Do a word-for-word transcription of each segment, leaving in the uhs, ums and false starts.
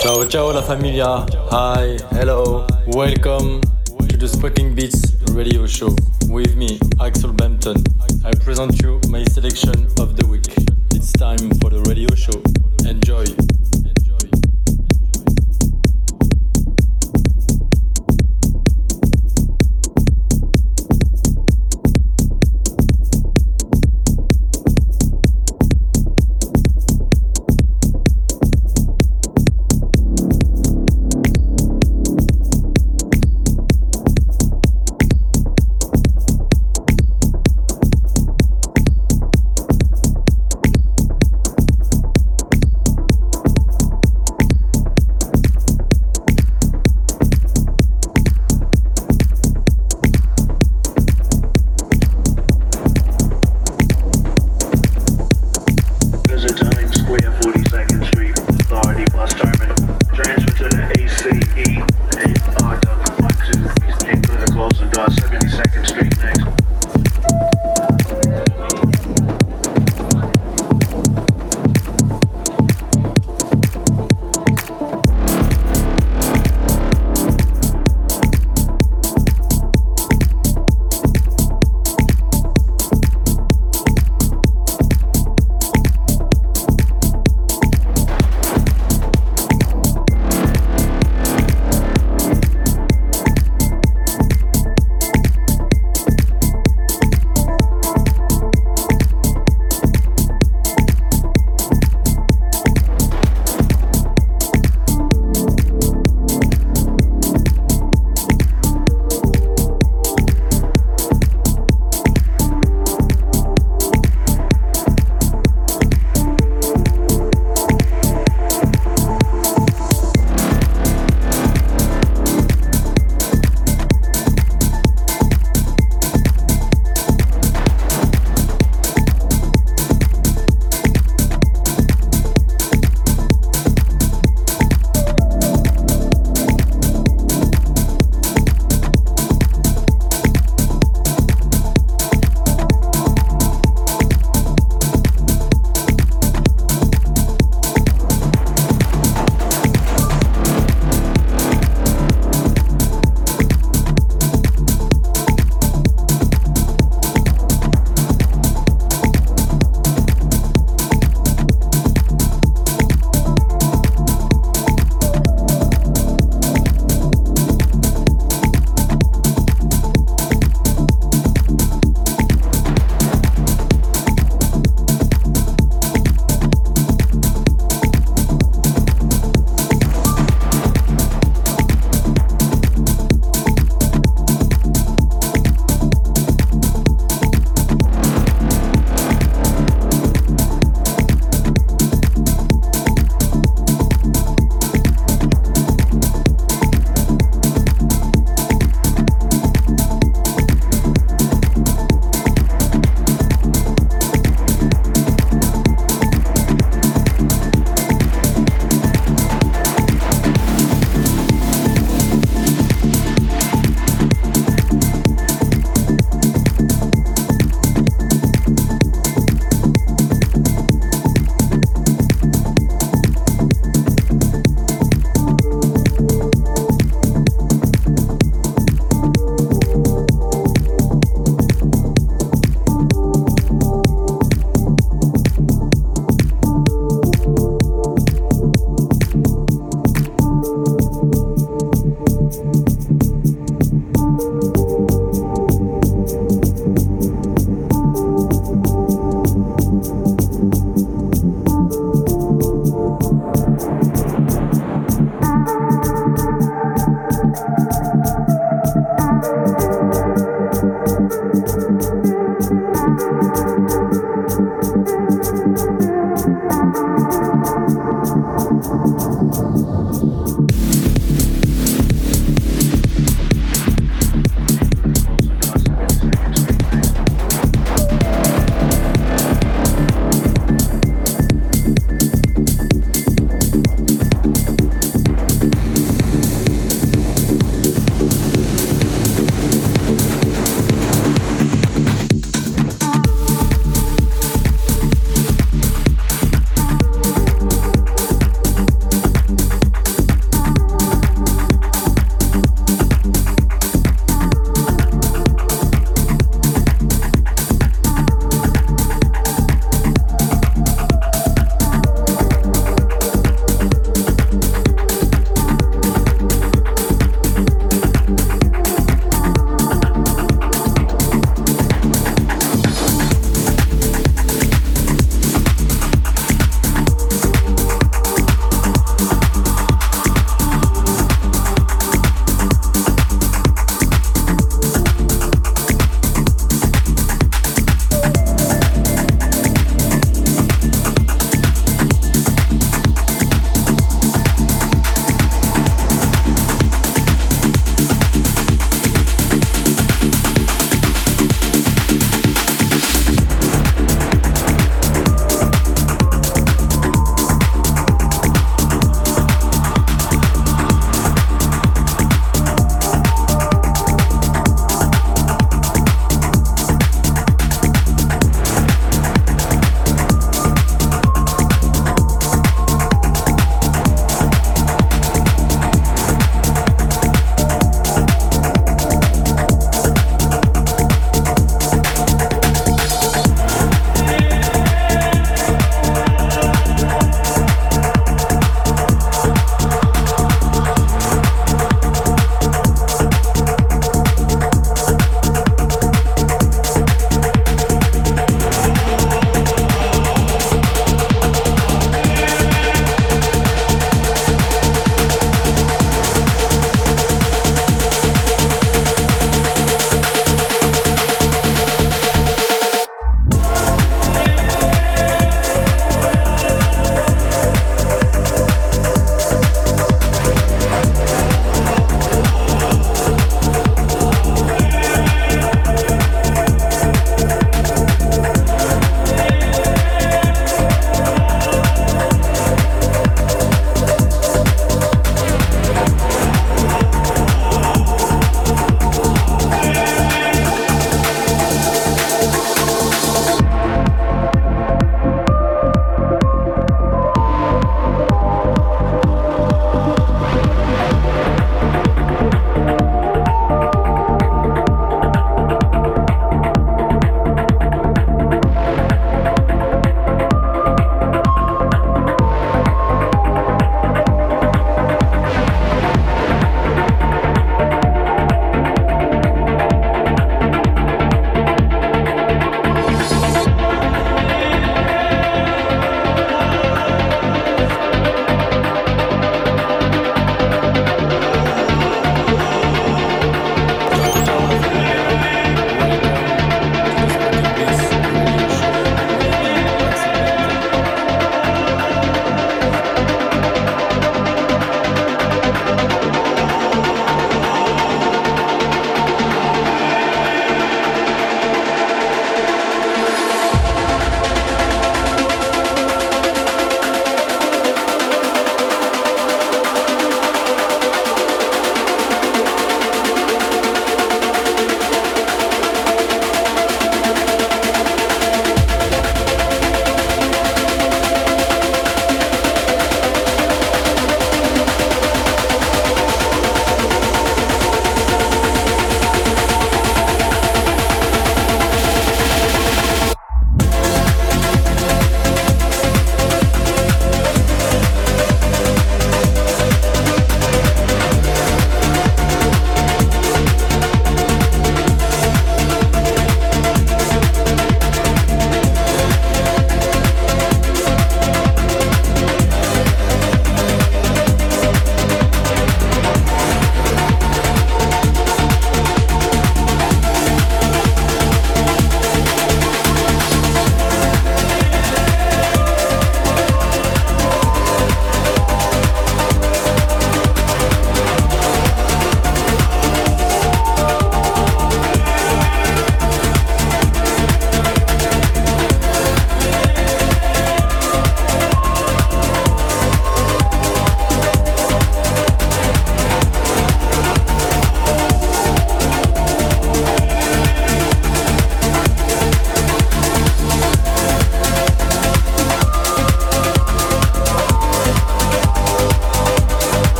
Ciao, ciao la familia. Hi, hello, welcome to the Spoking Beats Radio Show. With me, Axel Bampton. I present you my selection of the week. It's time for the radio show. Enjoy.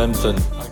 Bampton.